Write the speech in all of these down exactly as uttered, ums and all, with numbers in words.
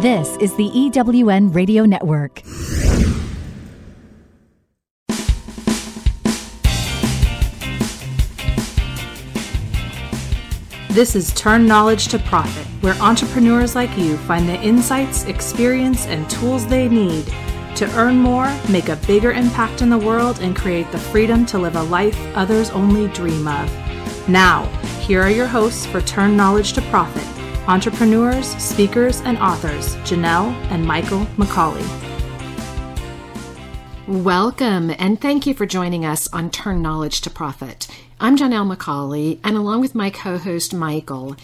This is the E W N Radio Network. This is Turn Knowledge to Profit, where entrepreneurs like you find the insights, experience, and tools they need to earn more, make a bigger impact in the world, and create the freedom to live a life others only dream of. Now, here are your hosts for Turn Knowledge to Profit, entrepreneurs, speakers, and authors, Janelle and Michael McCauley. Welcome, and thank you for joining us on Turn Knowledge to Profit. I'm Janelle McCauley, and along with my co-host, Michael,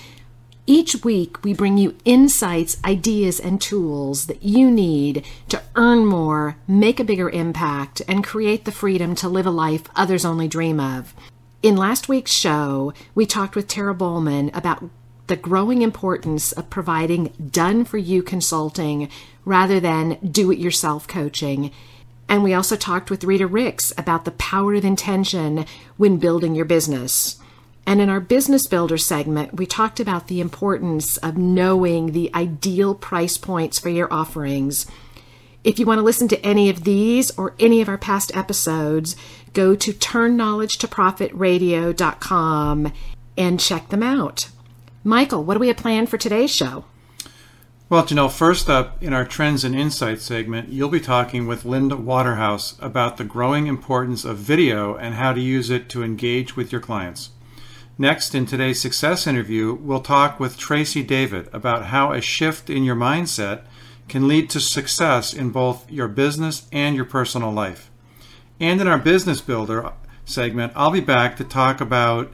each week we bring you insights, ideas, and tools that you need to earn more, make a bigger impact, and create the freedom to live a life others only dream of. In last week's show, we talked with Tara Bowman about the growing importance of providing done-for-you consulting rather than do-it-yourself coaching. And we also talked with Rita Ricks about the power of intention when building your business. And in our Business Builder segment, we talked about the importance of knowing the ideal price points for your offerings. If you want to listen to any of these or any of our past episodes, go to turn knowledge to profit radio dot com and check them out. Michael, what do we have planned for today's show? Well, Janelle, first up, in our Trends and Insights segment, you'll be talking with Linda Waterhouse about the growing importance of video and how to use it to engage with your clients. Next, in today's Success interview, we'll talk with Tracy David about how a shift in your mindset can lead to success in both your business and your personal life. And in our Business Builder segment, I'll be back to talk about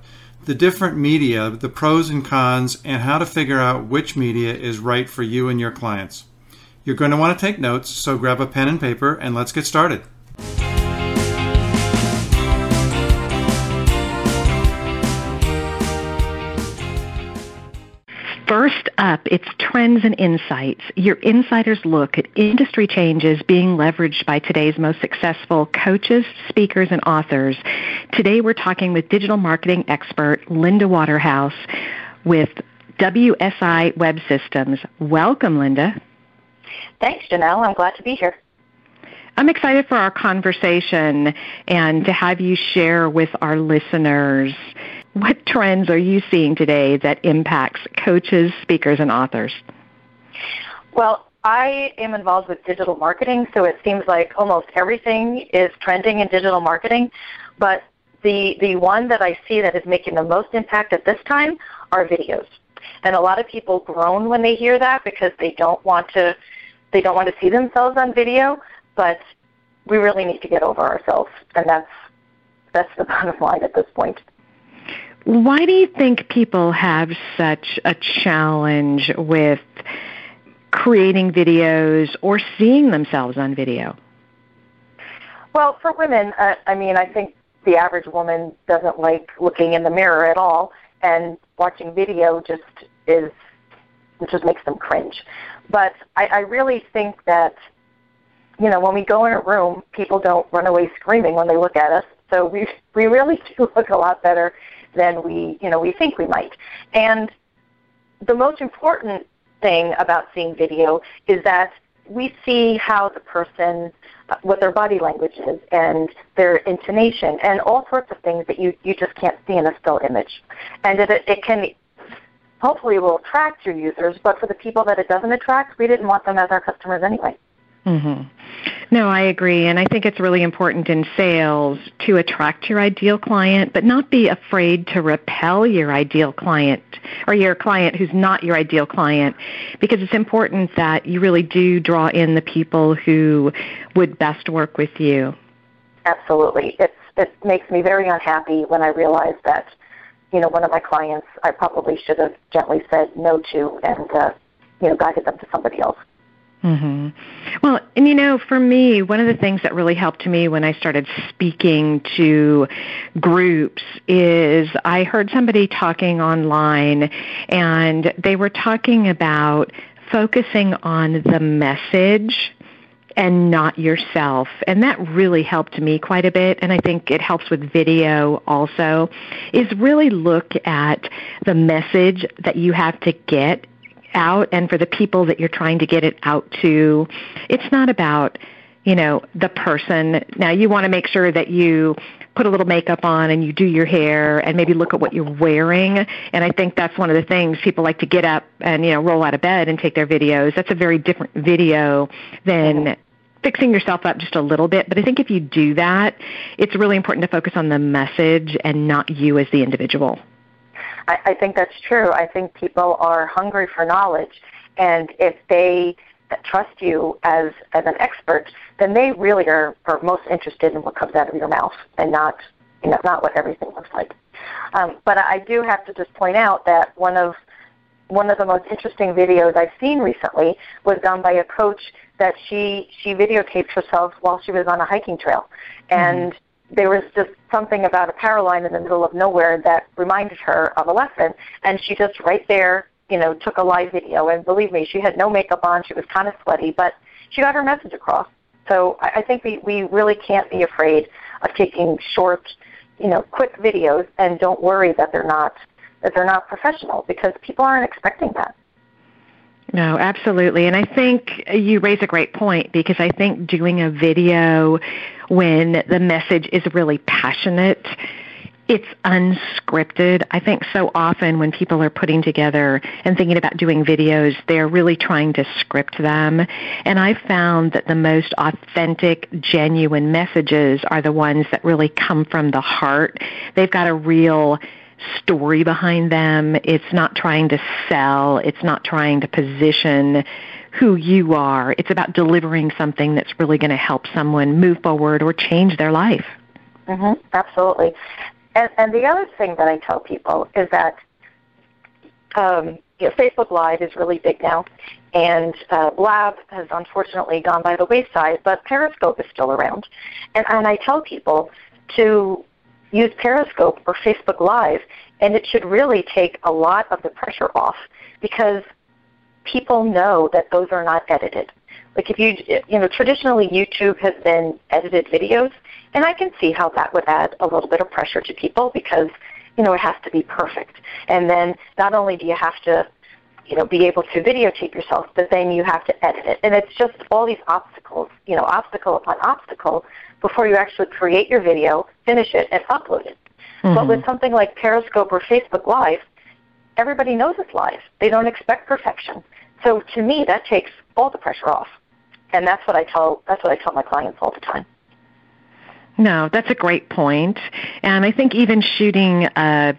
the different media, the pros and cons, and how to figure out which media is right for you and your clients. You're going to want to take notes, so grab a pen and paper and let's get started. First up, it's Trends and Insights, your insider's look at industry changes being leveraged by today's most successful coaches, speakers, and authors. Today, we're talking with digital marketing expert Linda Waterhouse with W S I Web Systems. Welcome, Linda. Thanks, Janelle. I'm glad to be here. I'm excited for our conversation and to have you share with our listeners what trends are you seeing today that impacts coaches, speakers, and authors? Well, I am involved with digital marketing, so it seems like almost everything is trending in digital marketing. But the the one that I see that is making the most impact at this time are videos. And a lot of people groan when they hear that because they don't want to they don't want to see themselves on video, but we really need to get over ourselves, and that's that's the bottom line at this point. Why do you think people have such a challenge with creating videos or seeing themselves on video? Well, for women, uh, I mean, I think the average woman doesn't like looking in the mirror at all, and watching video just is, it just makes them cringe. But I, I really think that, you know, when we go in a room, people don't run away screaming when they look at us, so we we really do look a lot better than we, you know, we think we might. And the most important thing about seeing video is that we see how the person, uh, what their body language is and their intonation and all sorts of things that you, you just can't see in a still image. And it, it can, hopefully will attract your users, but for the people that it doesn't attract, we didn't want them as our customers anyway. Mm-hmm. No, I agree, and I think it's really important in sales to attract your ideal client, but not be afraid to repel your ideal client or your client who's not your ideal client, because it's important that you really do draw in the people who would best work with you. Absolutely. It's, it makes me very unhappy when I realize that, you know, one of my clients I probably should have gently said no to and, uh, you know, guided them to somebody else. Mm-hmm. Well, and you know, for me, one of the things that really helped me when I started speaking to groups is I heard somebody talking online, and they were talking about focusing on the message and not yourself. And that really helped me quite a bit, and I think it helps with video also, is really look at the message that you have to get out and for the people that you're trying to get it out to. It's not about, you know, the person. Now, you want to make sure that you put a little makeup on and you do your hair and maybe look at what you're wearing. And I think that's one of the things people like to get up and, you know, roll out of bed and take their videos. That's a very different video than fixing yourself up just a little bit. But I think if you do that, it's really important to focus on the message and not you as the individual. I, I think that's true. I think people are hungry for knowledge. And if they trust you as, as an expert, then they really are, are most interested in what comes out of your mouth and not, you know, not what everything looks like. Um, but I do have to just point out that one of one of the most interesting videos I've seen recently was done by a coach that she, she videotaped herself while she was on a hiking trail. And mm-hmm. there was just something about a power line in the middle of nowhere that reminded her of a lesson. And she just right there, you know, took a live video, and believe me, she had no makeup on. She was kind of sweaty, but she got her message across. So I, I think we, we really can't be afraid of taking short, you know, quick videos, and don't worry that they're not that they're not professional, because people aren't expecting that. No, absolutely. And I think you raise a great point, because I think doing a video when the message is really passionate, it's unscripted. I think so often when people are putting together and thinking about doing videos, they're really trying to script them. And I've found that the most authentic, genuine messages are the ones that really come from the heart. They've got a real story behind them. It's not trying to sell. It's not trying to position who you are. It's about delivering something that's really going to help someone move forward or change their life. Mm-hmm. Absolutely. And, and the other thing that I tell people is that um, you know, Facebook Live is really big now, and uh, Lab has unfortunately gone by the wayside, but Periscope is still around. And, and I tell people to use Periscope or Facebook Live, and it should really take a lot of the pressure off, because people know that those are not edited. Like if you, you know, traditionally YouTube has been edited videos, and I can see how that would add a little bit of pressure to people, because, you know, it has to be perfect. And then not only do you have to, you know, be able to videotape yourself, but then you have to edit it. And it's just all these obstacles, you know, obstacle upon obstacle before you actually create your video, finish it, and upload it. Mm-hmm. But with something like Periscope or Facebook Live, everybody knows it's live. They don't expect perfection. So to me, that takes all the pressure off. And that's what I tell, that's what I tell my clients all the time. No, that's a great point. And I think even shooting a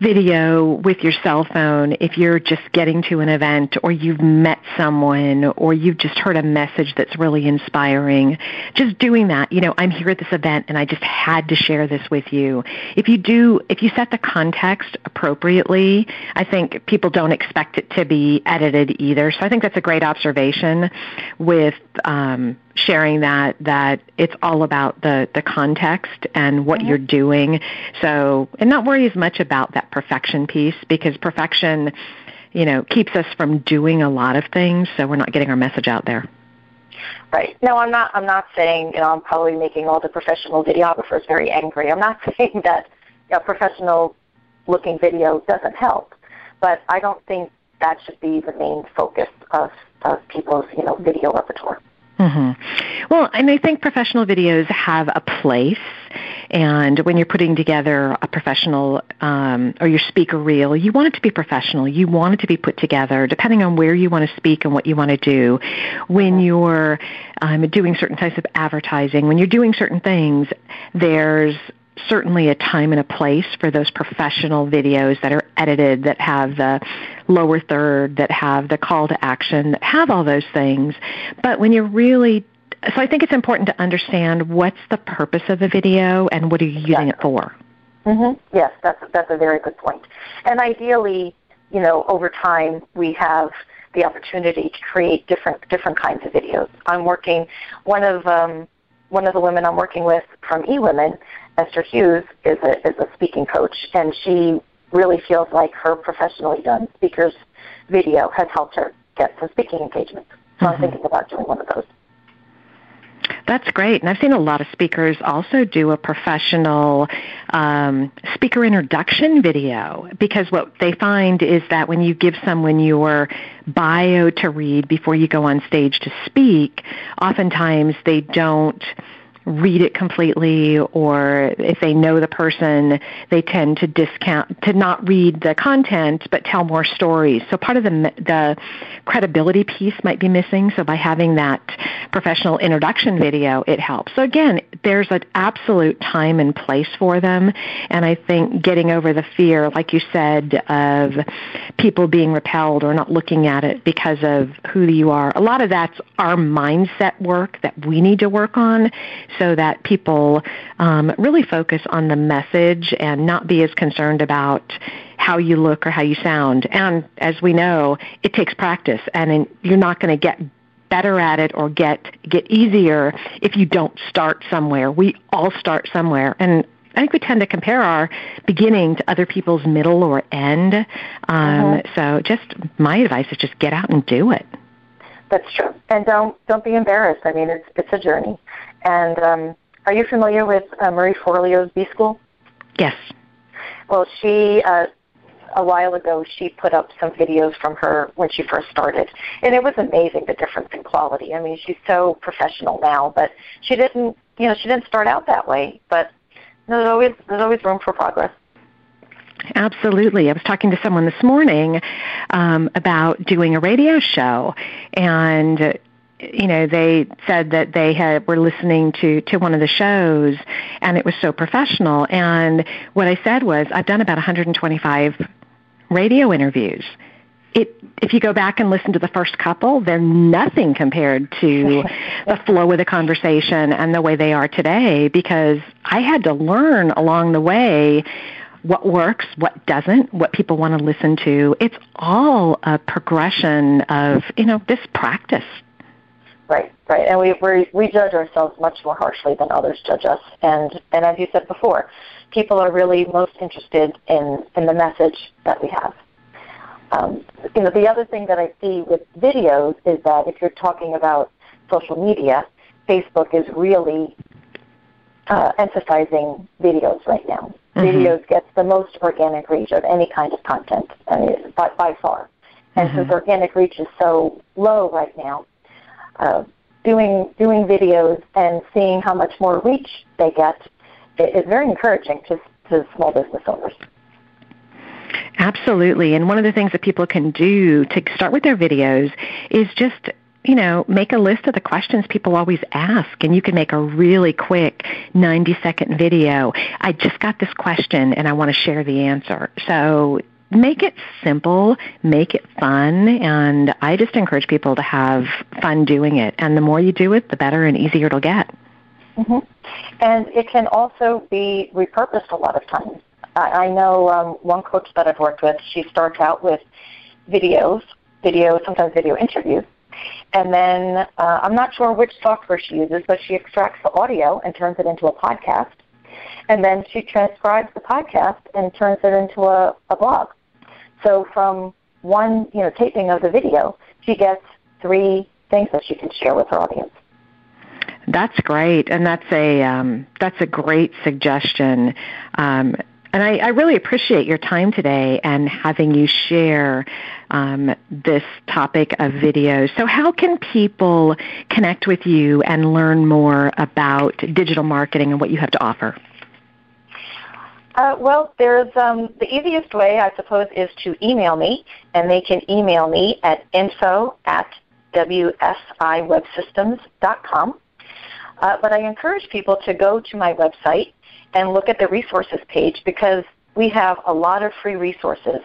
video with your cell phone, if you're just getting to an event, or you've met someone, or you've just heard a message that's really inspiring, just doing that, you know, I'm here at this event and I just had to share this with you. If you do, if you set the context appropriately, I think people don't expect it to be edited either. So I think that's a great observation with um, sharing that, that it's all about the, the context and what mm-hmm. you're doing. So, and not worry as much about that perfection piece, because perfection, you know, keeps us from doing a lot of things, so we're not getting our message out there. Right. No, I'm not I'm not saying, you know, I'm probably making all the professional videographers very angry. I'm not saying that a professional looking video doesn't help, but I don't think that should be the main focus of, of people's, you know, video repertoire. Mm-hmm. Well, and I think professional videos have a place, and when you're putting together a professional um, or your speaker reel, you want it to be professional. You want it to be put together, depending on where you want to speak and what you want to do. When you're um, doing certain types of advertising, when you're doing certain things, there's certainly a time and a place for those professional videos that are edited, that have the lower third, that have the call to action, that have all those things. But when you're really, so I think it's important to understand what's the purpose of the video and what are you using it for. Mm-hmm. Yes, that's that's a very good point. And ideally, you know, over time we have the opportunity to create different different kinds of videos. I'm working one of um, one of the women I'm working with from eWomen, Esther Hughes, is a is a speaking coach, and she really feels like her professionally done speaker's video has helped her get some speaking engagements. So mm-hmm. I'm thinking about doing one of those. That's great. And I've seen a lot of speakers also do a professional um, speaker introduction video, because what they find is that when you give someone your bio to read before you go on stage to speak, oftentimes they don't read it completely, or if they know the person, they tend to discount, to not read the content, but tell more stories. So part of the the credibility piece might be missing. So by having that professional introduction video, it helps. So again, there's an absolute time and place for them. And I think getting over the fear, like you said, of people being repelled or not looking at it because of who you are, a lot of that's our mindset work that we need to work on, so that people um, really focus on the message and not be as concerned about how you look or how you sound. And as we know, it takes practice, and in, you're not going to get better at it or get get easier if you don't start somewhere. We all start somewhere, and I think we tend to compare our beginning to other people's middle or end. Um, mm-hmm. So just my advice is just get out and do it. That's true, and don't don't be embarrassed. I mean, it's it's a journey. And um, are you familiar with uh, Marie Forleo's B School? Yes. Well, she, uh, a while ago, she put up some videos from her when she first started. And it was amazing, the difference in quality. I mean, she's so professional now, but she didn't, you know, she didn't start out that way. But there's always, there's always room for progress. Absolutely. I was talking to someone this morning um, about doing a radio show, and uh, you know, they said that they had were listening to, to one of the shows, and it was so professional. And what I said was, I've done about one hundred twenty-five radio interviews. It, if you go back and listen to the first couple, they're nothing compared to the flow of the conversation and the way they are today, because I had to learn along the way what works, what doesn't, what people want to listen to. It's all a progression of, you know, this practice. Right, right, and we we we judge ourselves much more harshly than others judge us, and and as you said before, people are really most interested in, in the message that we have. Um, you know, the other thing that I see with videos is that if you're talking about social media, Facebook is really uh, emphasizing videos right now. Mm-hmm. Videos gets the most organic reach of any kind of content, I mean, by by far, and mm-hmm. since organic reach is so low right now. Uh, doing doing videos and seeing how much more reach they get is very encouraging to, to small business owners. Absolutely. And one of the things that people can do to start with their videos is just, you know, make a list of the questions people always ask, and you can make a really quick ninety-second video. I just got this question, and I want to share the answer. So make it simple, make it fun, and I just encourage people to have fun doing it. And the more you do it, the better and easier it'll get. Mm-hmm. And it can also be repurposed a lot of times. I, I know um, one coach that I've worked with, she starts out with videos, video, sometimes video interviews, and then uh, I'm not sure which software she uses, but she extracts the audio and turns it into a podcast. And then she transcribes the podcast and turns it into a, a blog. So from one, you know, taping of the video, she gets three things that she can share with her audience. That's great, and that's a um, that's a great suggestion. Um, and I, I really appreciate your time today and having you share um, this topic of videos. So how can people connect with you and learn more about digital marketing and what you have to offer? Uh, well, there's um, the easiest way, I suppose, is to email me, and they can email me at info at w s i web systems dot com. Uh, but I encourage people to go to my website and look at the resources page, because we have a lot of free resources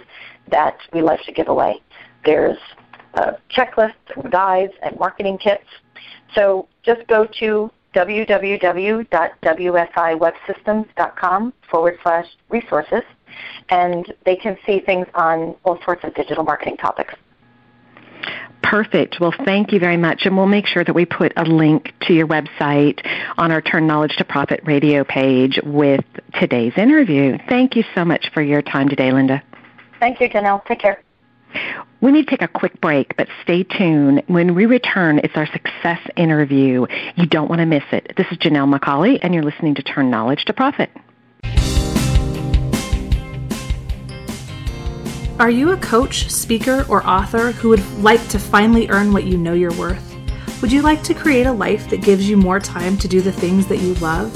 that we like to give away. There's uh, checklists and guides and marketing kits. So just go to w w w dot w s i web systems dot com forward slash resources, and they can see things on all sorts of digital marketing topics. Perfect. Well, thank you very much, and we'll make sure that we put a link to your website on our Turn Knowledge to Profit radio page with today's interview. Thank you so much for your time today, Linda. Thank you, Janelle. Take care. We need to take a quick break, but stay tuned. When we return, it's our success interview. You don't want to miss it. This is Janelle McCauley, and you're listening to Turn Knowledge to Profit. Are you a coach, speaker, or author who would like to finally earn what you know you're worth? Would you like to create a life that gives you more time to do the things that you love?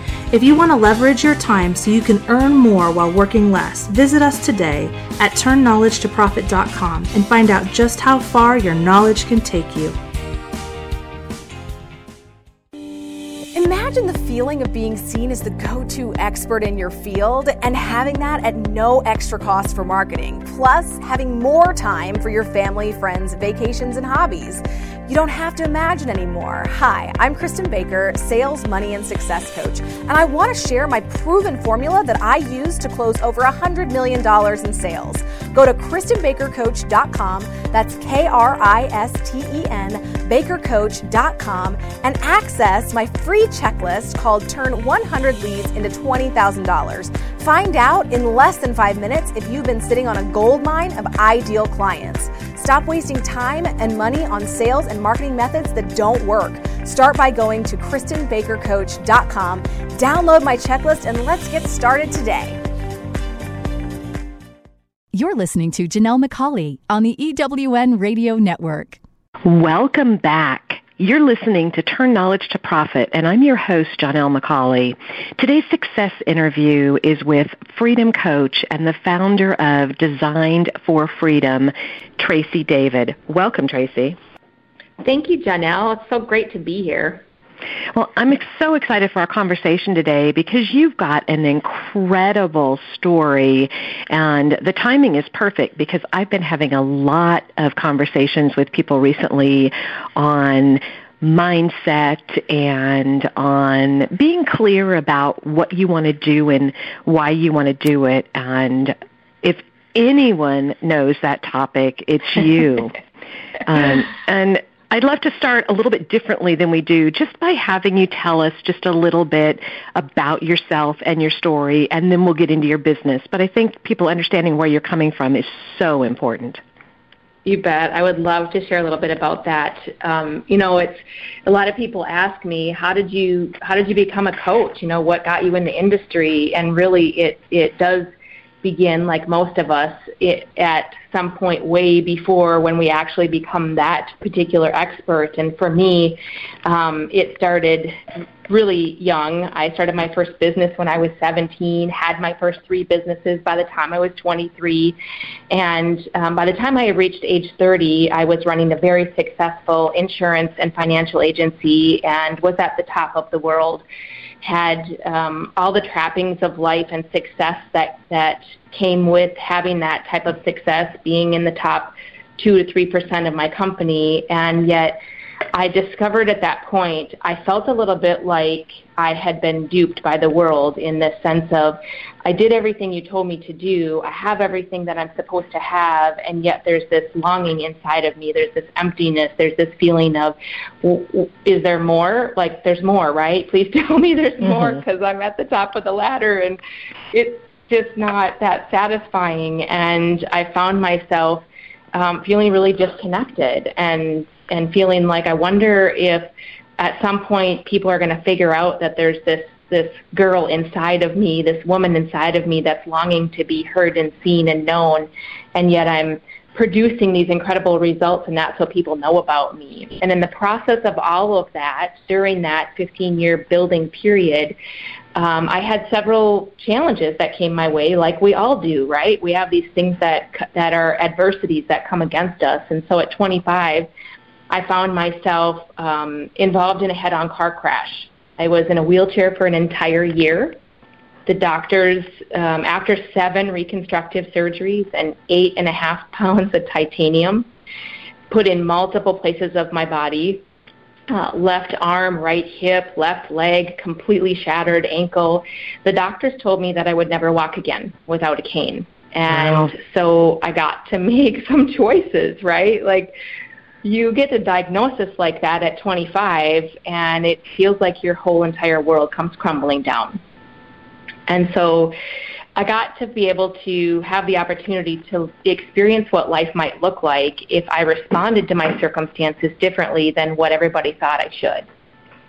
If you want to leverage your time so you can earn more while working less, visit us today at turn knowledge to profit dot com and find out just how far your knowledge can take you. Imagine the feeling of being seen as the go-to expert in your field and having that at no extra cost for marketing, plus having more time for your family, friends, vacations, and hobbies. You don't have to imagine anymore. Hi, I'm Kristen Baker, Sales, Money, and Success Coach, and I want to share my proven formula that I use to close over one hundred million dollars in sales. Go to Kristen Baker Coach dot com, that's K R I S T E N, Baker Coach dot com, and access my free checklist called Turn one hundred Leads into twenty thousand dollars. Find out in less than five minutes if you've been sitting on a goldmine of ideal clients. Stop wasting time and money on sales and marketing methods that don't work. Start by going to Kristen Baker Coach dot com, download my checklist, and let's get started today. You're listening to Janelle McCauley on the E W N Radio Network. Welcome back. You're listening to Turn Knowledge to Profit, and I'm your host, Janelle McCauley. Today's success interview is with freedom coach and the founder of Designed for Freedom, Tracy David. Welcome, Tracy. Thank you, Janelle. It's so great to be here. Well, I'm so excited for our conversation today because you've got an incredible story, and the timing is perfect because I've been having a lot of conversations with people recently on mindset and on being clear about what you want to do and why you want to do it, and if anyone knows that topic, it's you. um, and I'd love to start a little bit differently than we do, just by having you tell us just a little bit about yourself and your story, and then we'll get into your business. But I think people understanding where you're coming from is so important. You bet. I would love to share a little bit about that. Um, you know, it's a lot of people ask me, how did you how did you become a coach? You know, what got you in the industry? And really, it it does begin, like most of us, it, at some point way before when we actually become that particular expert. And for me, um, it started really young. I started my first business when I was seventeen, had my first three businesses by the time I was twenty-three. And um, by the time I reached age thirty, I was running a very successful insurance and financial agency and was at the top of the world. Had um, all the trappings of life and success that that came with having that type of success, being in the top two to three percent of my company, and yet I discovered at that point I felt a little bit like I had been duped by the world, in the sense of, I did everything you told me to do, I have everything that I'm supposed to have, and yet there's this longing inside of me, there's this emptiness, there's this feeling of, is there more? Like, there's more, right? Please tell me there's mm-hmm. more, because I'm at the top of the ladder, and it's just not that satisfying. And I found myself um, feeling really disconnected, and and feeling like, I wonder if at some point people are going to figure out that there's this this girl inside of me, this woman inside of me that's longing to be heard and seen and known, and yet I'm producing these incredible results, and that's what people know about me. And in the process of all of that, during that fifteen-year building period, Um, I had several challenges that came my way, like we all do, right? We have these things that that are adversities that come against us. And so at twenty-five, I found myself um, involved in a head-on car crash. I was in a wheelchair for an entire year. The doctors, um, after seven reconstructive surgeries and eight and a half pounds of titanium, put in multiple places of my body, uh, left arm, right hip, left leg, completely shattered ankle. The doctors told me that I would never walk again without a cane. And wow. So I got to make some choices, right? Like, you get a diagnosis like that at twenty-five, and it feels like your whole entire world comes crumbling down. And so I got to be able to have the opportunity to experience what life might look like if I responded to my circumstances differently than what everybody thought I should.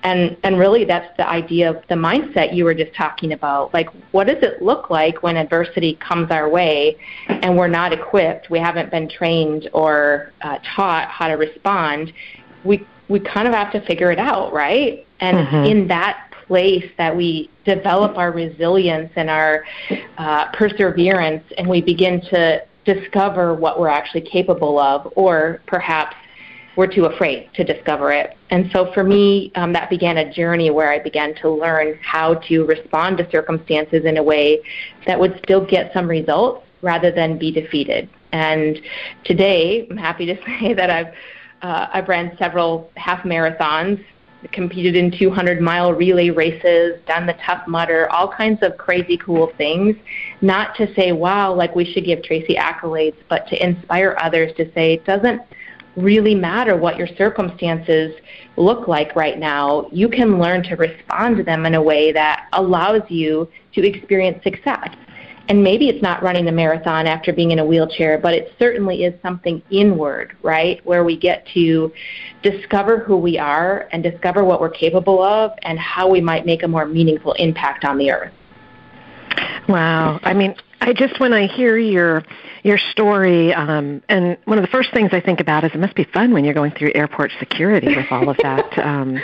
And and really that's the idea of the mindset you were just talking about. Like, what does it look like when adversity comes our way and we're not equipped, we haven't been trained or uh, taught how to respond? We we kind of have to figure it out, right? And mm-hmm. in that place that we develop our resilience and our uh, perseverance, and we begin to discover what we're actually capable of, or perhaps we're too afraid to discover it. And so for me, um, that began a journey where I began to learn how to respond to circumstances in a way that would still get some results rather than be defeated. And today, I'm happy to say that I've uh, I've ran several half marathons, competed in two hundred mile relay races, done the Tough Mudder, all kinds of crazy cool things, not to say, wow, like we should give Tracy accolades, but to inspire others to say it doesn't really matter what your circumstances look like right now. You can learn to respond to them in a way that allows you to experience success. And maybe it's not running the marathon after being in a wheelchair, but it certainly is something inward, right, where we get to discover who we are and discover what we're capable of and how we might make a more meaningful impact on the earth. Wow. I mean, I just, when I hear your your story, um, and one of the first things I think about is it must be fun when you're going through airport security with all of that, um,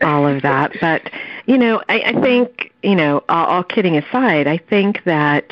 all of that. But, you know, I, I think, you know, all, all kidding aside, I think that,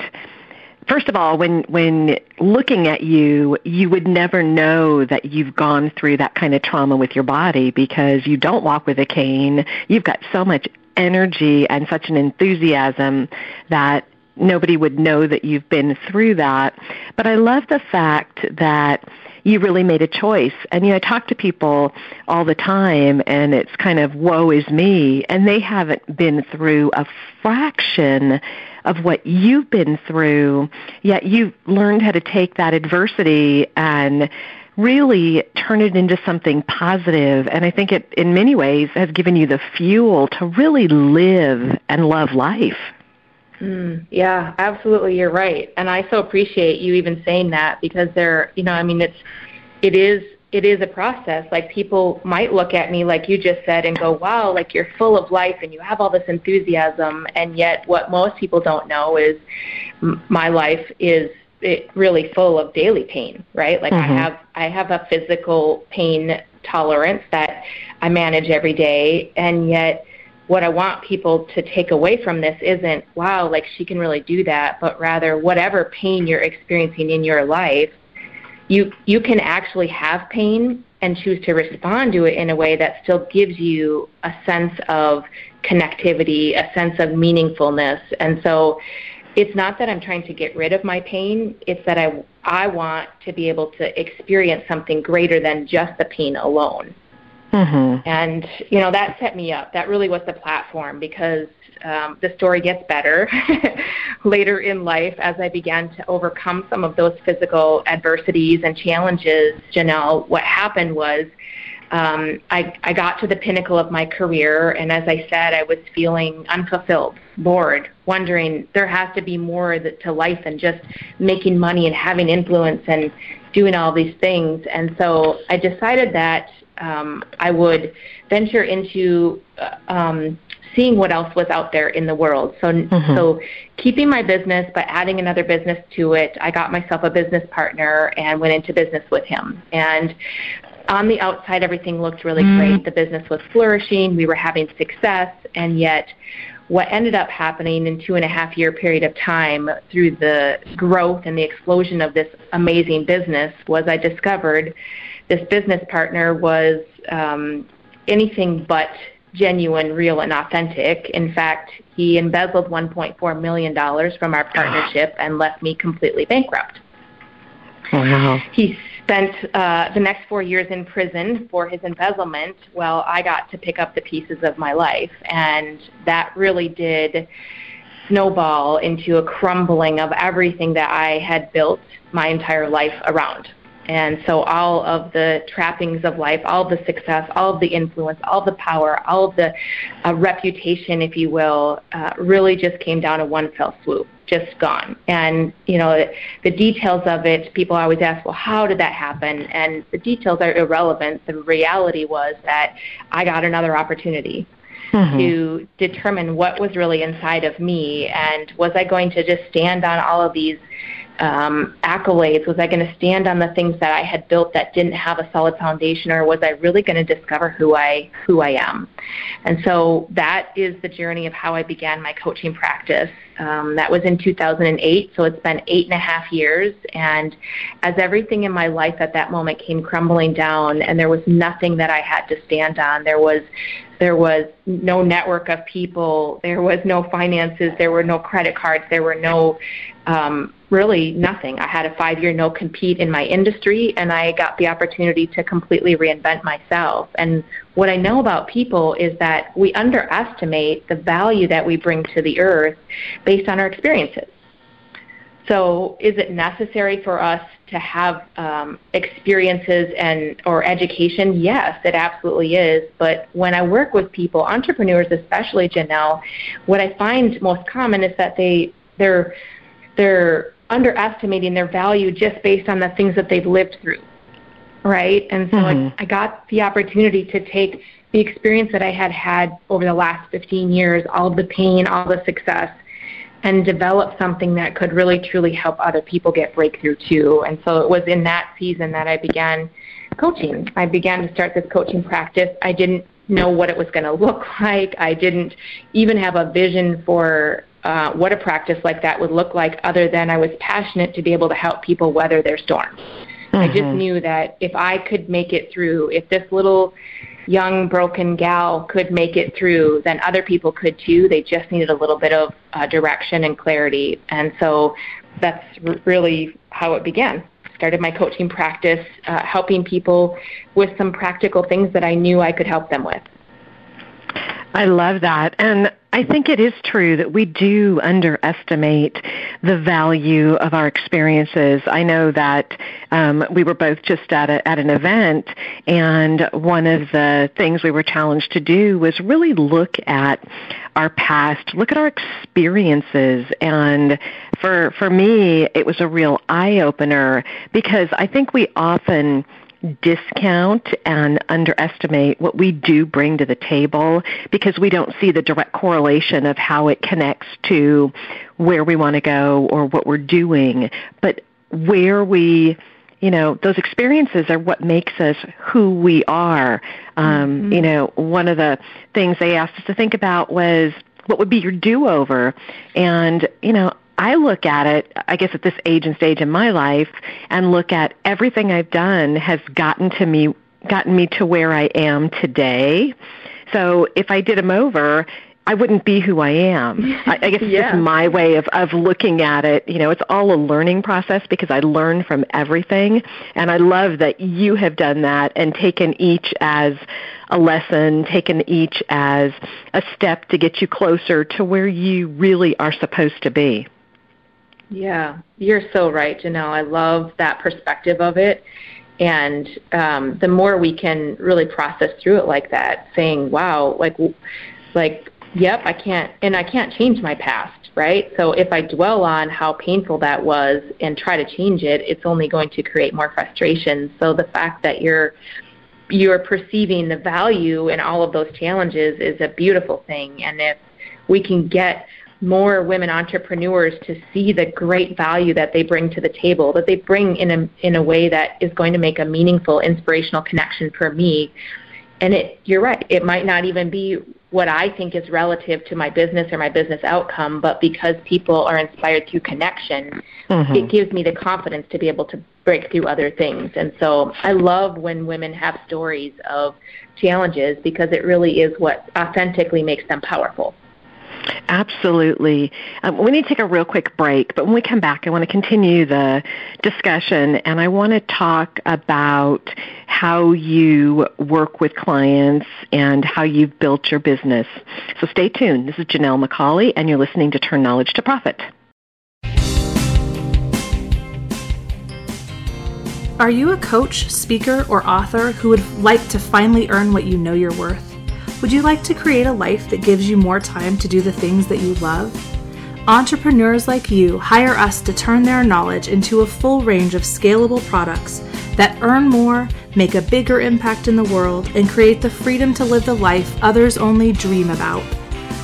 first of all, when when looking at you, you would never know that you've gone through that kind of trauma with your body because you don't walk with a cane. You've got so much energy and such an enthusiasm that nobody would know that you've been through that. But I love the fact that you really made a choice. And, you know, I talk to people all the time, and it's kind of, woe is me, and they haven't been through a fraction of what you've been through, yet you've learned how to take that adversity and really turn it into something positive. And I think it, in many ways, has given you the fuel to really live and love life. Mm, yeah, absolutely. You're right. And I so appreciate you even saying that, because there, you know, I mean, it's, it is, it is a process. Like, people might look at me, like you just said, and go, wow, like, you're full of life and you have all this enthusiasm. And yet what most people don't know is m- my life is it really full of daily pain, right? Like, mm-hmm. I have, I have a physical pain tolerance that I manage every day. And yet what I want people to take away from this isn't, wow, like, she can really do that, but rather, whatever pain you're experiencing in your life, you you can actually have pain and choose to respond to it in a way that still gives you a sense of connectivity, a sense of meaningfulness. And so it's not that I'm trying to get rid of my pain. It's that I, I want to be able to experience something greater than just the pain alone. Mm-hmm. And, you know, that set me up. That really was the platform, because um, the story gets better later in life as I began to overcome some of those physical adversities and challenges. Janelle, what happened was um, I, I got to the pinnacle of my career, and as I said, I was feeling unfulfilled, bored, wondering there has to be more to life than just making money and having influence and doing all these things. And so I decided that Um, I would venture into uh, um, seeing what else was out there in the world. So, mm-hmm. so keeping my business, but adding another business to it. I got myself a business partner and went into business with him. And on the outside, everything looked really mm-hmm. great. The business was flourishing. We were having success. And yet what ended up happening in two and a half year period of time through the growth and the explosion of this amazing business was I discovered this business partner was um, anything but genuine, real, and authentic. In fact, he embezzled one point four million dollars from our partnership and left me completely bankrupt. Wow. He spent uh, the next four years in prison for his embezzlement. Well, I got to pick up the pieces of my life, and that really did snowball into a crumbling of everything that I had built my entire life around. And so all of the trappings of life, all the success, all of the influence, all the power, all of the uh, reputation, if you will, uh, really just came down in one fell swoop, just gone. And, you know, the details of it, people always ask, well, how did that happen? And the details are irrelevant. The reality was that I got another opportunity. Mm-hmm. To determine what was really inside of me, and was I going to just stand on all of these um, accolades? Was I going to stand on the things that I had built that didn't have a solid foundation, or was I really going to discover who I who I am? And so that is the journey of how I began my coaching practice. Um, that was in two thousand eight, so it's been eight and a half years. And as everything in my life at that moment came crumbling down, and there was nothing that I had to stand on, there was There was no network of people. There was no finances. There were no credit cards. There were no, um, really nothing. I had a five-year no-compete in my industry, and I got the opportunity to completely reinvent myself. And what I know about people is that we underestimate the value that we bring to the earth based on our experiences. So is it necessary for us to have um, experiences and or education? Yes, it absolutely is. But when I work with people, entrepreneurs especially, Janelle, what I find most common is that they, they're, they're underestimating their value just based on the things that they've lived through, right? And so mm-hmm. I, I got the opportunity to take the experience that I had had over the last fifteen years, all the pain, all the success, and develop something that could really, truly help other people get breakthrough too. And so it was in that season that I began coaching. I began to start this coaching practice. I didn't know what it was going to look like. I didn't even have a vision for uh, what a practice like that would look like, other than I was passionate to be able to help people weather their storms. Mm-hmm. I just knew that if I could make it through, if this little young, broken gal could make it through, then other people could too. They just needed a little bit of uh, direction and clarity. And so that's r- really how it began. Started my coaching practice, uh, helping people with some practical things that I knew I could help them with. I love that. And I think it is true that we do underestimate the value of our experiences. I know that um, we were both just at, a, at an event, and one of the things we were challenged to do was really look at our past, look at our experiences. And for, for me, it was a real eye-opener, because I think we often discount and underestimate what we do bring to the table, because we don't see the direct correlation of how it connects to where we want to go or what we're doing. But where we, you know, those experiences are what makes us who we are. Um, mm-hmm. You know, one of the things they asked us to think about was, what would be your do-over? And, you know, I look at it, I guess, at this age and stage in my life, and look at everything I've done has gotten to me, gotten me to where I am today. So if I did them over, I wouldn't be who I am. I, I guess yeah. It's just my way of, of looking at it. You know, it's all a learning process, because I learn from everything. And I love that you have done that and taken each as a lesson, taken each as a step to get you closer to where you really are supposed to be. Yeah, you're so right, Janelle. I love that perspective of it. And um, the more we can really process through it like that, saying, wow, like, like, yep, I can't, and I can't change my past, right? So if I dwell on how painful that was and try to change it, it's only going to create more frustration. So the fact that you're you're perceiving the value in all of those challenges is a beautiful thing. And if we can get more women entrepreneurs to see the great value that they bring to the table, that they bring in a, in a way that is going to make a meaningful, inspirational connection for me. And it, you're right, it might not even be what I think is relative to my business or my business outcome, but because people are inspired through connection, mm-hmm. it gives me the confidence to be able to break through other things. And so I love when women have stories of challenges, because it really is what authentically makes them powerful. Absolutely. Um, we need to take a real quick break, but when we come back, I want to continue the discussion, and I want to talk about how you work with clients and how you've built your business. So stay tuned. This is Janelle McCauley, and you're listening to Turn Knowledge to Profit. Are you a coach, speaker, or author who would like to finally earn what you know you're worth? Would you like to create a life that gives you more time to do the things that you love? Entrepreneurs like you hire us to turn their knowledge into a full range of scalable products that earn more, make a bigger impact in the world, and create the freedom to live the life others only dream about.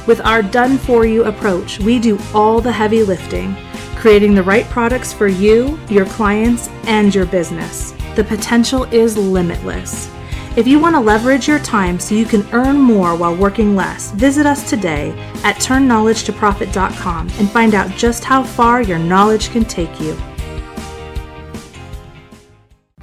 With our done-for-you approach, we do all the heavy lifting, creating the right products for you, your clients, and your business. The potential is limitless. If you want to leverage your time so you can earn more while working less, visit us today at turn knowledge to profit dot com and find out just how far your knowledge can take you.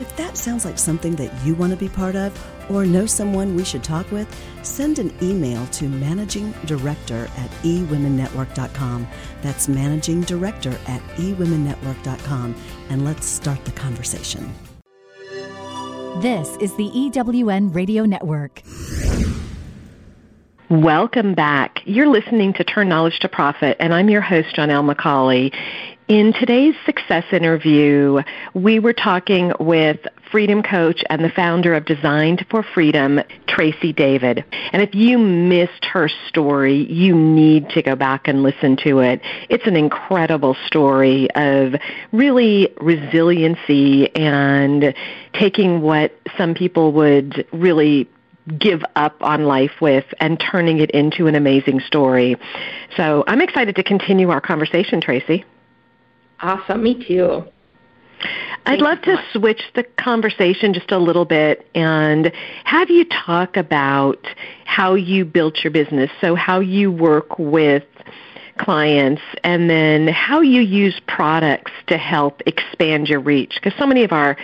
If that sounds like something that you want to be part of or know someone we should talk with, send an email to managing director at e women network dot com. That's managing director at e women network dot com, and let's start the conversation. This is the E W N Radio Network. Welcome back. You're listening to Turn Knowledge to Profit, and I'm your host, Janelle McCauley. In today's success interview, we were talking with freedom coach and the founder of Designed for Freedom, Tracy David. And if you missed her story, you need to go back and listen to it. It's an incredible story of really resiliency and taking what some people would really give up on life with and turning it into an amazing story. So I'm excited to continue our conversation, Tracy. Awesome. Me too. I'd love to switch the conversation just a little bit and have you talk about how you built your business, so how you work with clients, and then how you use products to help expand your reach, because so many of our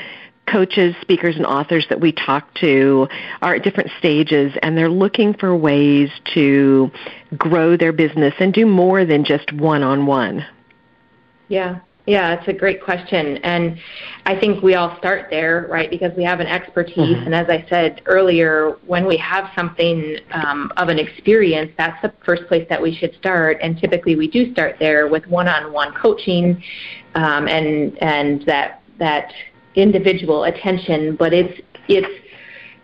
coaches, speakers, and authors that we talk to are at different stages, and they're looking for ways to grow their business and do more than just one-on-one. Yeah, yeah, it's a great question. And I think we all start there, right, because we have an expertise. Mm-hmm. And as I said earlier, when we have something um, of an experience, that's the first place that we should start. And typically we do start there with one-on-one coaching um, and and that that individual attention. But it's it's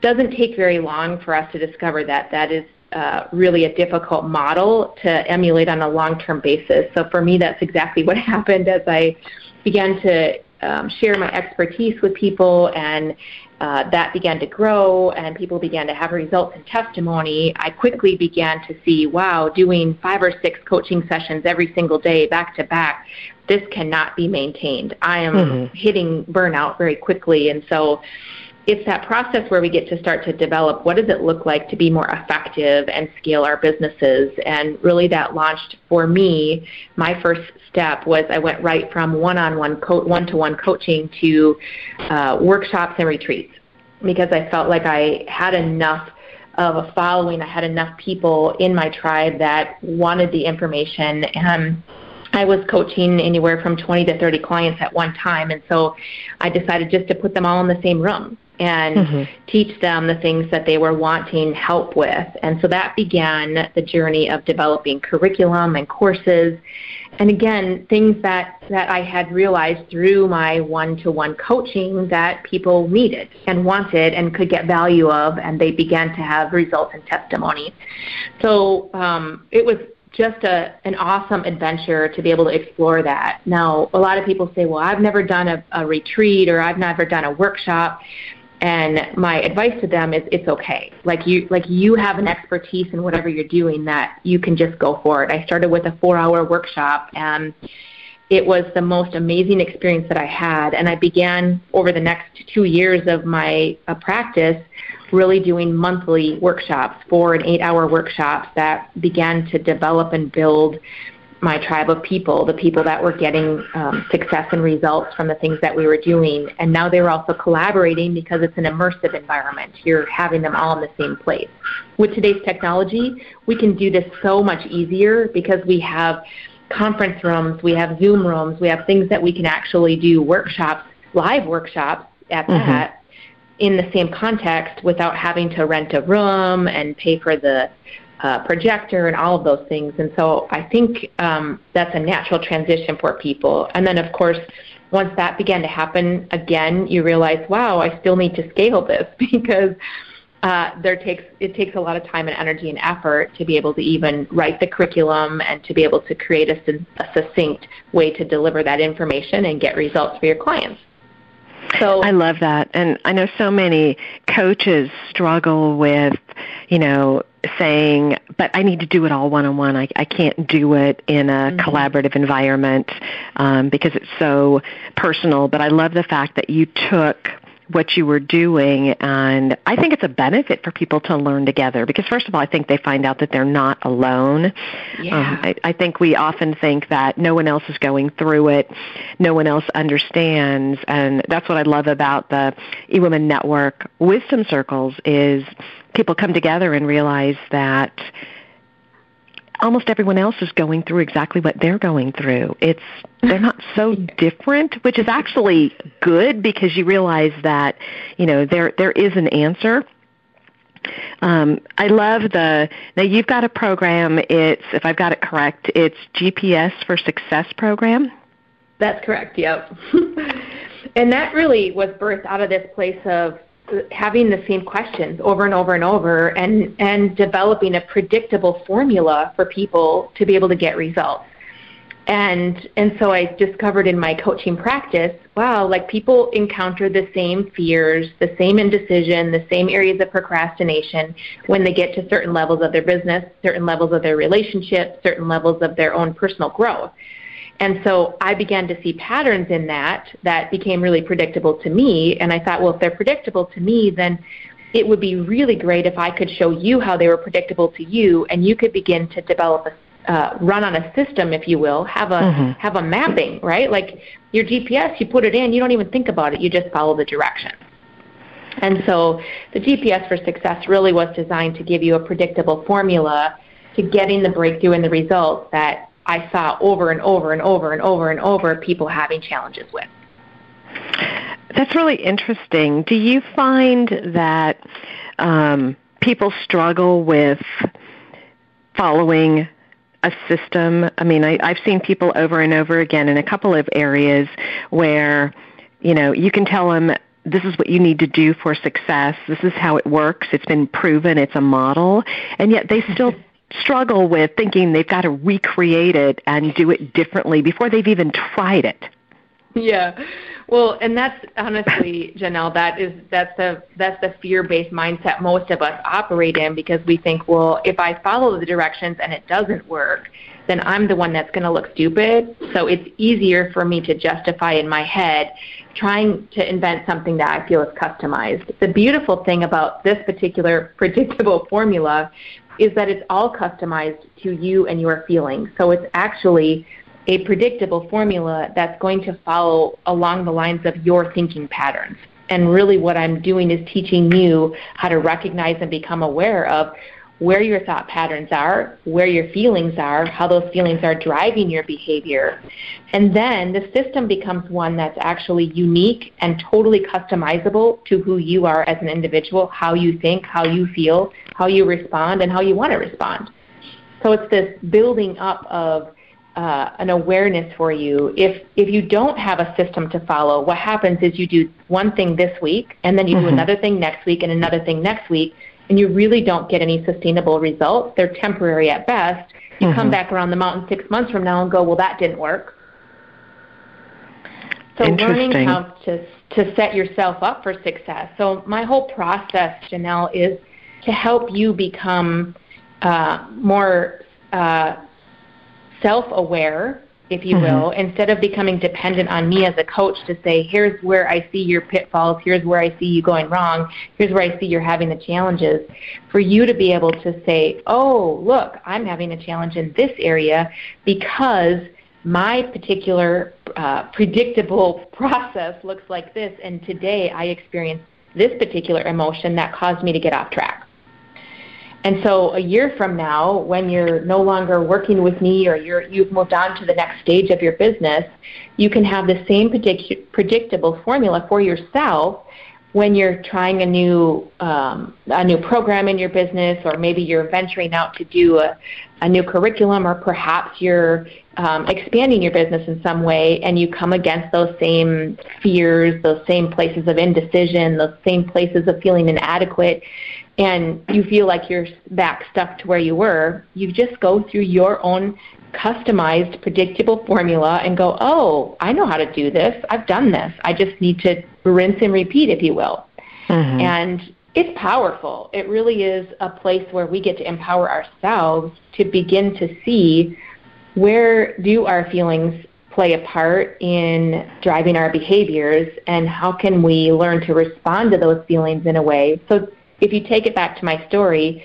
doesn't take very long for us to discover that that is Uh, really a difficult model to emulate on a long-term basis. So for me, that's exactly what happened as I began to um, share my expertise with people, and uh, that began to grow, and people began to have results and testimony. I quickly began to see, wow, doing five or six coaching sessions every single day back to back, this cannot be maintained. I am mm-hmm. hitting burnout very quickly. And so it's that process where we get to start to develop what does it look like to be more effective and scale our businesses. And really that launched for me, my first step was I went right from one-on-one, co- one-to-one coaching to uh, workshops and retreats, because I felt like I had enough of a following, I had enough people in my tribe that wanted the information, and I was coaching anywhere from twenty to thirty clients at one time, and so I decided just to put them all in the same room. and mm-hmm. teach them the things that they were wanting help with. And so that began the journey of developing curriculum and courses. And again, things that, that I had realized through my one-to-one coaching that people needed and wanted and could get value of, and they began to have results and testimonies. So um, it was just a, an awesome adventure to be able to explore that. Now, a lot of people say, well, I've never done a, a retreat, or I've never done a workshop. And my advice to them is it's okay. Like you, like you have an expertise in whatever you're doing that you can just go for it. I started with a four-hour workshop, and it was the most amazing experience that I had. And I began over the next two years of my uh, practice really doing monthly workshops, four- and eight-hour workshops that began to develop and build my tribe of people, the people that were getting um, success and results from the things that we were doing. And now they were also collaborating because it's an immersive environment. You're having them all in the same place. With today's technology, we can do this so much easier because we have conference rooms, we have Zoom rooms, we have things that we can actually do workshops, live workshops at mm-hmm. that in the same context without having to rent a room and pay for the Uh, projector and all of those things. And so I think um, that's a natural transition for people. And then, of course, once that began to happen again, you realize, wow, I still need to scale this because uh, there takes it takes a lot of time and energy and effort to be able to even write the curriculum and to be able to create a, a succinct way to deliver that information and get results for your clients. So I love that. And I know so many coaches struggle with, you know, saying, but I need to do it all one-on-one. I, I can't do it in a mm-hmm. collaborative environment um, because it's so personal. But I love the fact that you took what you were doing, and I think it's a benefit for people to learn together because, first of all, I think they find out that they're not alone. Yeah. Um, I, I think we often think that no one else is going through it, no one else understands, and that's what I love about the eWomen Network Wisdom Circles is people come together and realize that almost everyone else is going through exactly what they're going through. It's they're not so different, which is actually good because you realize that, you know, there there is an answer. Um, I love the now you've got a program. It's if I've got it correct, it's G P S for Success program. That's correct. Yep. And that really was birthed out of this place of having the same questions over and over and over and, and developing a predictable formula for people to be able to get results. And and so I discovered in my coaching practice, wow, like people encounter the same fears, the same indecision, the same areas of procrastination when they get to certain levels of their business, certain levels of their relationship, certain levels of their own personal growth. And so I began to see patterns in that that became really predictable to me. And I thought, well, if they're predictable to me, then it would be really great if I could show you how they were predictable to you, and you could begin to develop a uh, run on a system, if you will, have a mm-hmm. have a mapping, right? Like your G P S, you put it in, you don't even think about it, you just follow the directions. And so the G P S for Success really was designed to give you a predictable formula to getting the breakthrough and the results that I saw over and over and over and over and over people having challenges with. That's really interesting. Do you find that um, people struggle with following a system? I mean, I, I've seen people over and over again in a couple of areas where, you know, you can tell them, this is what you need to do for success. This is how it works. It's been proven. It's a model. And yet they still struggle with thinking they've got to recreate it and do it differently before they've even tried it. Yeah. Well, and that's honestly, Janelle, that is, that's the, that's the fear-based mindset most of us operate in because we think, well, if I follow the directions and it doesn't work, then I'm the one that's going to look stupid. So it's easier for me to justify in my head trying to invent something that I feel is customized. The beautiful thing about this particular predictable formula is that it's all customized to you and your feelings. So it's actually a predictable formula that's going to follow along the lines of your thinking patterns. And really what I'm doing is teaching you how to recognize and become aware of where your thought patterns are, where your feelings are, how those feelings are driving your behavior. And then the system becomes one that's actually unique and totally customizable to who you are as an individual, how you think, how you feel, how you respond, and how you want to respond. So it's this building up of uh, an awareness for you. If, if you don't have a system to follow, what happens is you do one thing this week, and then you mm-hmm. do another thing next week and another thing next week, and you really don't get any sustainable results. They're temporary at best. You mm-hmm. come back around the mountain six months from now and go, well, that didn't work. So learning how to, to set yourself up for success. So my whole process, Janelle, is to help you become uh, more uh, self-aware, if you mm-hmm. will, instead of becoming dependent on me as a coach to say, here's where I see your pitfalls, here's where I see you going wrong, here's where I see you're having the challenges, for you to be able to say, oh, look, I'm having a challenge in this area because my particular uh, predictable process looks like this, and today I experienced this particular emotion that caused me to get off track. And so a year from now, when you're no longer working with me or you're, you've moved on to the next stage of your business, you can have the same predict- predictable formula for yourself when you're trying a new um, a new program in your business, or maybe you're venturing out to do a, a new curriculum, or perhaps you're um, expanding your business in some way and you come against those same fears, those same places of indecision, those same places of feeling inadequate, and you feel like you're back stuck to where you were. You just go through your own customized, predictable formula and go, oh, I know how to do this. I've done this. I just need to rinse and repeat, if you will. Mm-hmm. And it's powerful. It really is a place where we get to empower ourselves to begin to see, where do our feelings play a part in driving our behaviors, and how can we learn to respond to those feelings in a way. So if you take it back to my story,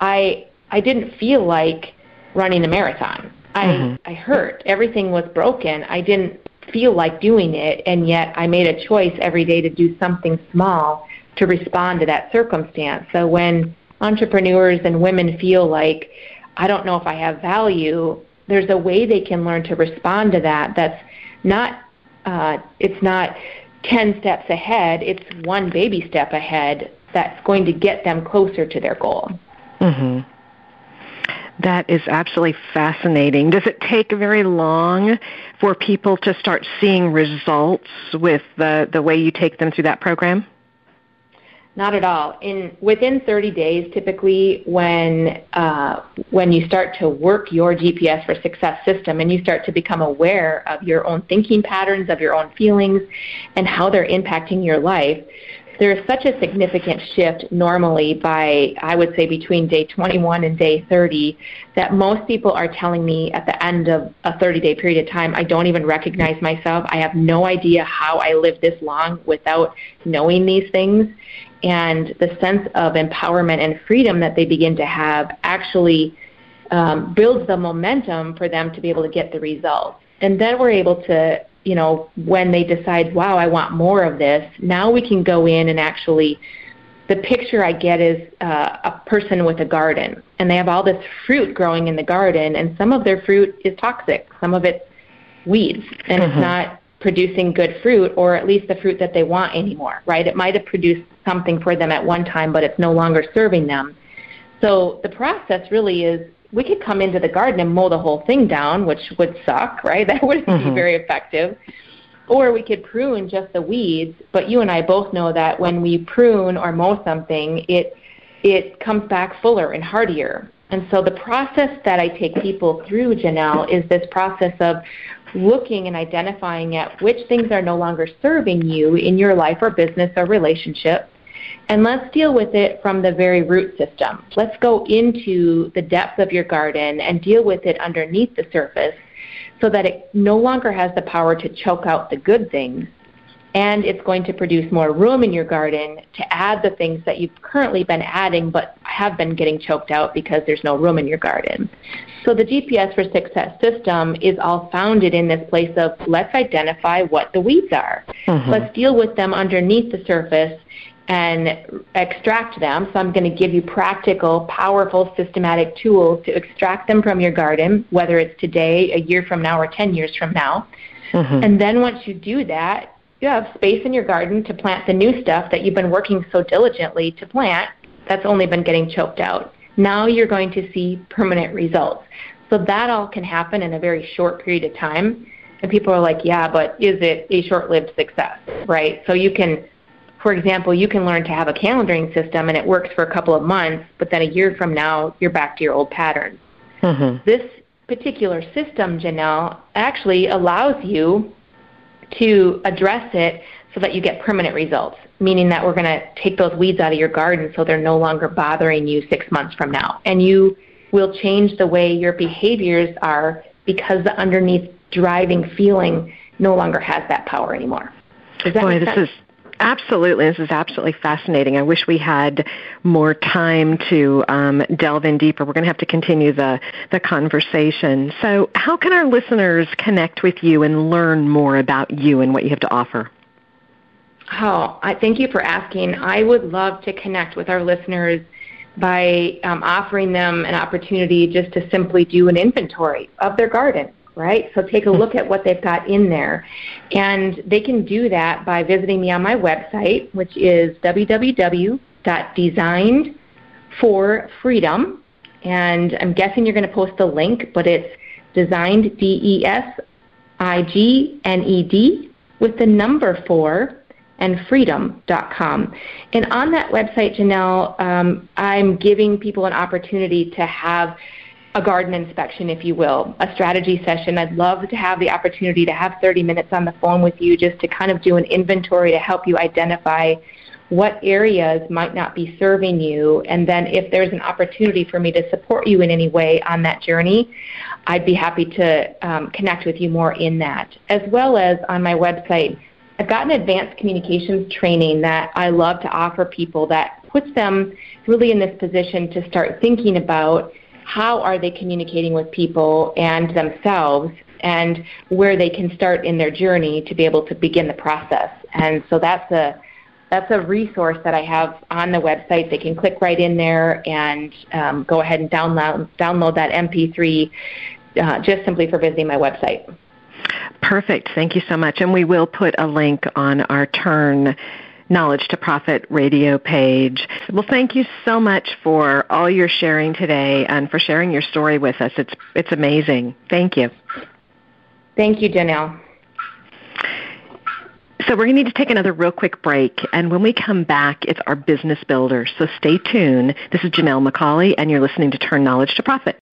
I I didn't feel like running a marathon. I, mm-hmm. I hurt. Everything was broken. I didn't feel like doing it, and yet I made a choice every day to do something small to respond to that circumstance. So when entrepreneurs and women feel like, I don't know if I have value, there's a way they can learn to respond to that that's not, uh, it's not ten steps ahead, it's one baby step ahead that's going to get them closer to their goal. Mm-hmm. That is absolutely fascinating. Does it take very long for people to start seeing results with the, the way you take them through that program? Not at all. In within thirty days, typically, when uh, when you start to work your G P S for Success system and you start to become aware of your own thinking patterns, of your own feelings, and how they're impacting your life, there is such a significant shift normally by, I would say, between day twenty-one and day thirty, that most people are telling me at the end of a thirty-day period of time, I don't even recognize myself. I have no idea how I lived this long without knowing these things. And the sense of empowerment and freedom that they begin to have actually um, builds the momentum for them to be able to get the results. And then we're able to, you know, when they decide, wow, I want more of this, now we can go in and actually, the picture I get is uh, a person with a garden, and they have all this fruit growing in the garden, and some of their fruit is toxic, some of it's weeds, and mm-hmm. it's not producing good fruit, or at least the fruit that they want anymore, right? It might have produced something for them at one time, but it's no longer serving them. So the process really is, we could come into the garden and mow the whole thing down, which would suck, right? That wouldn't mm-hmm. be very effective. Or we could prune just the weeds, but you and I both know that when we prune or mow something, it it comes back fuller and heartier. And so the process that I take people through, Janelle, is this process of looking and identifying at which things are no longer serving you in your life or business or relationship. And let's deal with it from the very root system. Let's go into the depth of your garden and deal with it underneath the surface so that it no longer has the power to choke out the good things, and it's going to produce more room in your garden to add the things that you've currently been adding but have been getting choked out because there's no room in your garden. So the G P S for Success system is all founded in this place of, let's identify what the weeds are. Mm-hmm. Let's deal with them underneath the surface and extract them. So I'm going to give you practical, powerful, systematic tools to extract them from your garden, whether it's today, a year from now, or ten years from now. Mm-hmm. And then once you do that, you have space in your garden to plant the new stuff that you've been working so diligently to plant that's only been getting choked out. Now you're going to see permanent results. So that all can happen in a very short period of time. And people are like, yeah, but is it a short-lived success, right? So you can, for example, you can learn to have a calendaring system and it works for a couple of months, but then a year from now, you're back to your old pattern. Mm-hmm. This particular system, Janelle, actually allows you to address it so that you get permanent results, meaning that we're going to take those weeds out of your garden so they're no longer bothering you six months from now. And you will change the way your behaviors are because the underneath driving feeling no longer has that power anymore. Does that Boy, make sense? This is absolutely, this is absolutely fascinating. I wish we had more time to um, delve in deeper. We're going to have to continue the, the conversation. So how can our listeners connect with you and learn more about you and what you have to offer? Oh, I thank you for asking. I would love to connect with our listeners by um, offering them an opportunity just to simply do an inventory of their garden, right? So take a look at what they've got in there. And they can do that by visiting me on my website, which is w w w dot designed for freedom. And I'm guessing you're going to post the link, but it's designed, D E S I G N E D, with the number four, and freedom dot com. And on that website, Janelle, um, I'm giving people an opportunity to have a garden inspection, if you will, a strategy session. I'd love to have the opportunity to have thirty minutes on the phone with you just to kind of do an inventory to help you identify what areas might not be serving you. And then if there's an opportunity for me to support you in any way on that journey, I'd be happy to um, connect with you more in that. As well as on my website, I've gotten advanced communications training that I love to offer people that puts them really in this position to start thinking about how are they communicating with people and themselves and where they can start in their journey to be able to begin the process. And so that's a that's a resource that I have on the website. They can click right in there and um, go ahead and download, download that M P three uh, just simply for visiting my website. Perfect. Thank you so much. And we will put a link on our Turn Knowledge to Profit radio page. Well, thank you so much for all your sharing today and for sharing your story with us. It's it's amazing. Thank you. Thank you, Janelle. So we're going to need to take another real quick break. And when we come back, it's our business builder. So stay tuned. This is Janelle McCauley, and you're listening to Turn Knowledge to Profit.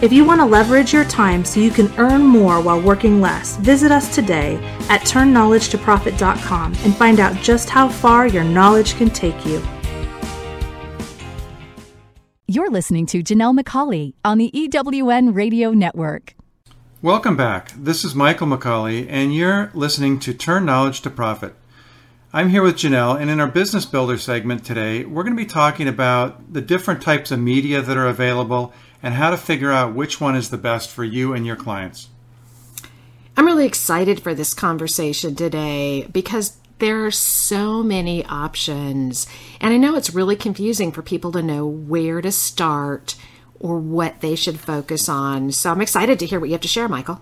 If you want to leverage your time so you can earn more while working less, visit us today at turn knowledge to profit dot com and find out just how far your knowledge can take you. You're listening to Janelle McCauley on the E W N Radio Network. Welcome back. This is Michael McCauley, and you're listening to Turn Knowledge to Profit. I'm here with Janelle, and in our Business Builder segment today, we're going to be talking about the different types of media that are available and how to figure out which one is the best for you and your clients. I'm really excited for this conversation today because there are so many options, and I know it's really confusing for people to know where to start or what they should focus on. So I'm excited to hear what you have to share, Michael.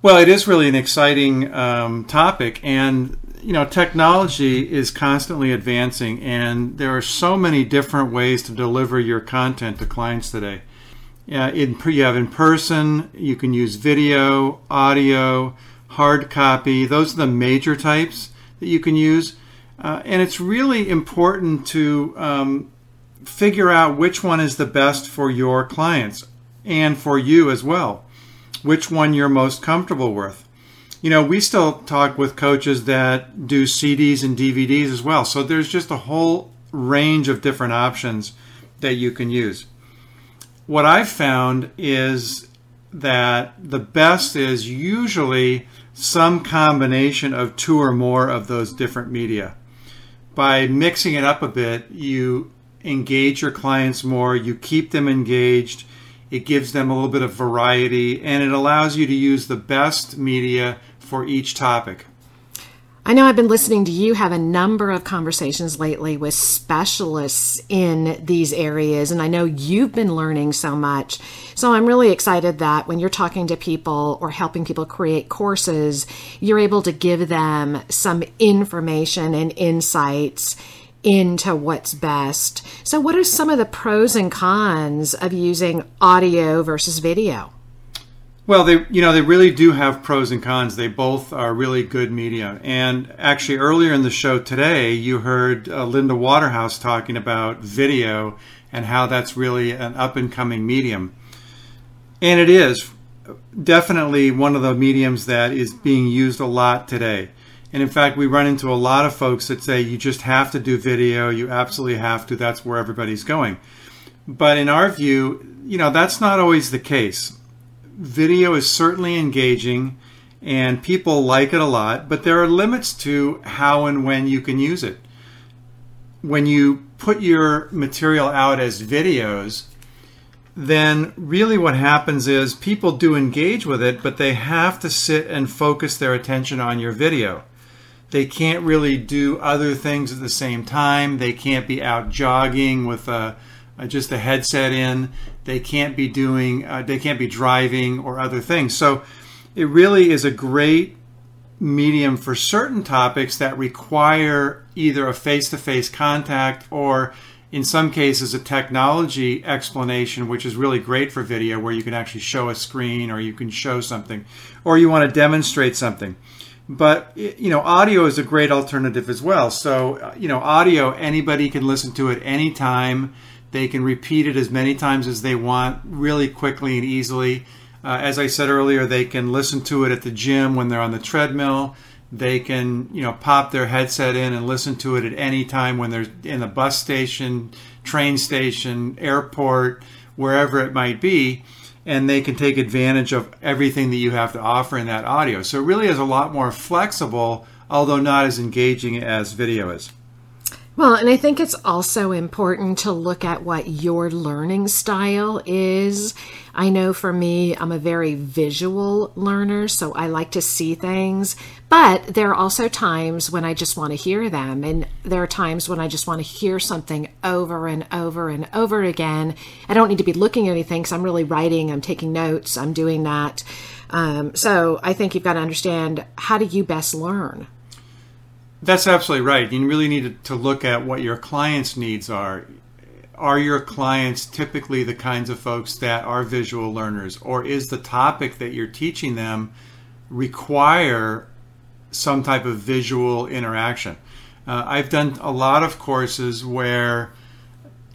Well, it is really an exciting um, topic, and you know, technology is constantly advancing, and there are so many different ways to deliver your content to clients today. Uh, in, you have in person, you can use video, audio, hard copy. Those are the major types that you can use. Uh, and it's really important to um, figure out which one is the best for your clients and for you as well, which one you're most comfortable with. You know, we still talk with coaches that do C Ds and D V Ds as well. So there's just a whole range of different options that you can use. What I've found is that the best is usually some combination of two or more of those different media. By mixing it up a bit, you engage your clients more, you keep them engaged, it gives them a little bit of variety, and it allows you to use the best media for each topic. I know I've been listening to you have a number of conversations lately with specialists in these areas, and I know you've been learning so much. So I'm really excited that when you're talking to people or helping people create courses, you're able to give them some information and insights into what's best. So what are some of the pros and cons of using audio versus video? Well, they, you know, they really do have pros and cons. They both are really good media. And actually, earlier in the show today, you heard uh, Linda Waterhouse talking about video and how that's really an up-and-coming medium. And it is definitely one of the mediums that is being used a lot today. And in fact, we run into a lot of folks that say, you just have to do video. You absolutely have to. That's where everybody's going. But in our view, you know, that's not always the case. Video is certainly engaging and people like it a lot, but there are limits to how and when you can use it. When you put your material out as videos, then really what happens is people do engage with it, but they have to sit and focus their attention on your video. They can't really do other things at the same time. They can't be out jogging with a Uh, just a headset in. They can't be doing, uh, they can't be driving or other things. So it really is a great medium for certain topics that require either a face-to-face contact or in some cases a technology explanation, which is really great for video where you can actually show a screen or you can show something or you want to demonstrate something. But, you know, audio is a great alternative as well. So, you know, audio, anybody can listen to it anytime. They can repeat it as many times as they want really quickly and easily. Uh, as I said earlier, they can listen to it at the gym when they're on the treadmill. They can, you know, pop their headset in and listen to it at any time when they're in the bus station, train station, airport, wherever it might be. And they can take advantage of everything that you have to offer in that audio. So it really is a lot more flexible, although not as engaging as video is. Well, and I think it's also important to look at what your learning style is. I know for me, I'm a very visual learner, so I like to see things, but there are also times when I just want to hear them, and there are times when I just want to hear something over and over and over again. I don't need to be looking at anything because I'm really writing, I'm taking notes, I'm doing that. Um, so I think you've got to understand, how do you best learn? That's absolutely right. You really need to look at what your clients' needs are. Are your clients typically the kinds of folks that are visual learners, or is the topic that you're teaching them require some type of visual interaction? Uh, I've done a lot of courses where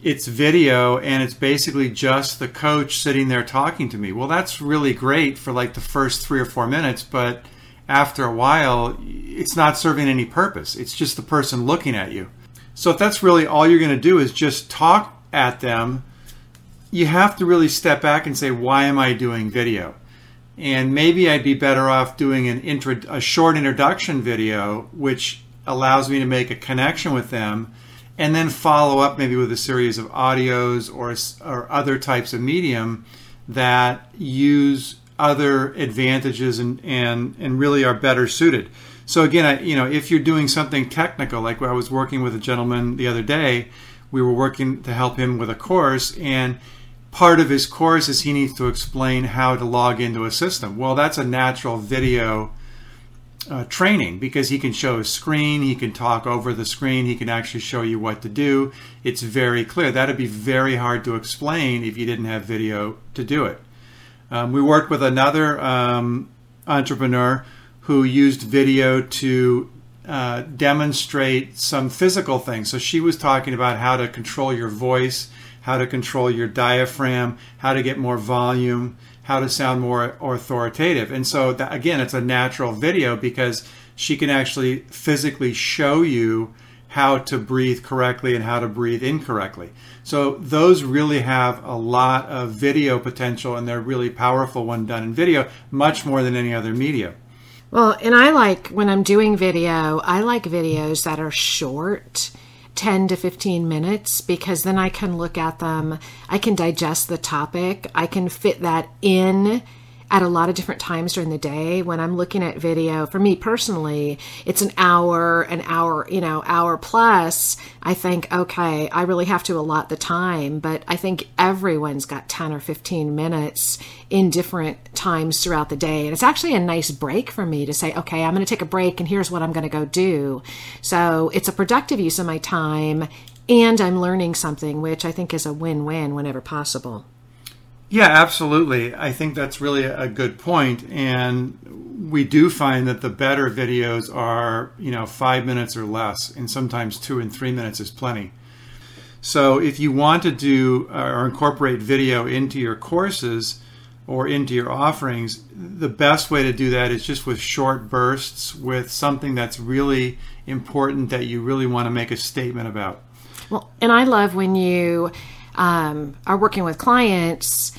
it's video and it's basically just the coach sitting there talking to me. Well, that's really great for like the first three or four minutes, but after a while, it's not serving any purpose. It's just the person looking at you. So if that's really all you're going to do is just talk at them you have to really step back and say, why am I doing video? And maybe I'd be better off doing an intro, a short introduction video, which allows me to make a connection with them, and then follow up maybe with a series of audios or, or other types of medium that use other advantages and, and, and really are better suited. So again, I, you know, if you're doing something technical, like I was working with a gentleman the other day, we were working to help him with a course, and part of his course is he needs to explain how to log into a system. Well, that's a natural video uh, training because he can show a screen, he can talk over the screen, he can actually show you what to do. It's very clear. That'd be very hard to explain if you didn't have video to do it. Um, we worked with another um, entrepreneur who used video to uh, demonstrate some physical things. So she was talking about how to control your voice, how to control your diaphragm, how to get more volume, how to sound more authoritative. And so that, again, it's a natural video because she can actually physically show you how to breathe correctly and how to breathe incorrectly. So those really have a lot of video potential, and they're really powerful when done in video, much more than any other media. Well, and I like, when I'm doing video, I like videos that are short, ten to fifteen minutes, because then I can look at them, I can digest the topic, I can fit that in at a lot of different times during the day. When I'm looking at video, for me personally, it's an hour, an hour, you know, hour plus. I think, okay, I really have to allot the time, but I think everyone's got ten or fifteen minutes in different times throughout the day. And it's actually a nice break for me to say, okay, I'm going to take a break and here's what I'm going to go do. So it's a productive use of my time, and I'm learning something, which I think is a win-win whenever possible. Yeah, absolutely. I think that's really a good point. And we do find that the better videos are, you know, five minutes or less, and sometimes two and three minutes is plenty. So if you want to do or incorporate video into your courses or into your offerings, the best way to do that is just with short bursts, with something that's really important that you really want to make a statement about. Well, and I love when you Um, are working with clients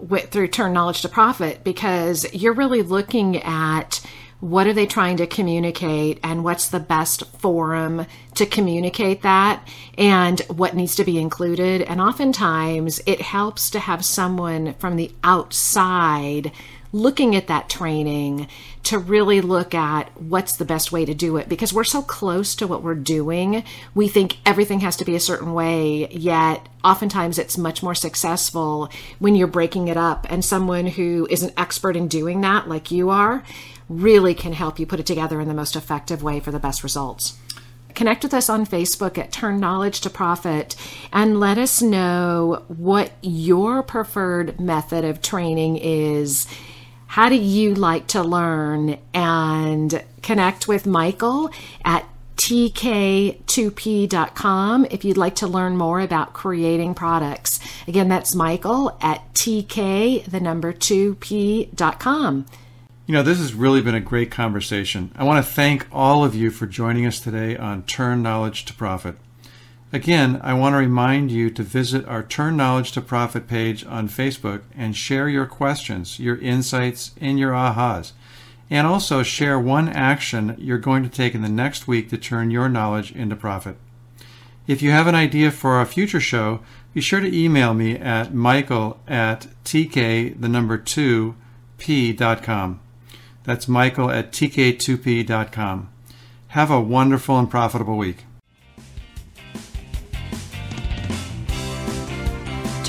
with, through Turn Knowledge to Profit, because you're really looking at what are they trying to communicate and what's the best forum to communicate that and what needs to be included. And oftentimes it helps to have someone from the outside looking at that training to really look at what's the best way to do it, because we're so close to what we're doing. We think everything has to be a certain way, yet oftentimes it's much more successful when you're breaking it up. And someone who is an expert in doing that, like you are, really can help you put it together in the most effective way for the best results. Connect with us on Facebook at Turn Knowledge to Profit and let us know what your preferred method of training is. How do you like to learn? And connect with Michael at T K two P dot com if you'd like to learn more about creating products. Again, that's Michael at T K the number two P dot com. You know, this has really been a great conversation. I want to thank all of you for joining us today on Turn Knowledge to Profit. Again, I want to remind you to visit our Turn Knowledge to Profit page on Facebook and share your questions, your insights, and your ahas. And also share one action you're going to take in the next week to turn your knowledge into profit. If you have an idea for a future show, be sure to email me at michael at T K the number two P dot com. That's michael at T K two P dot com. Have a wonderful and profitable week.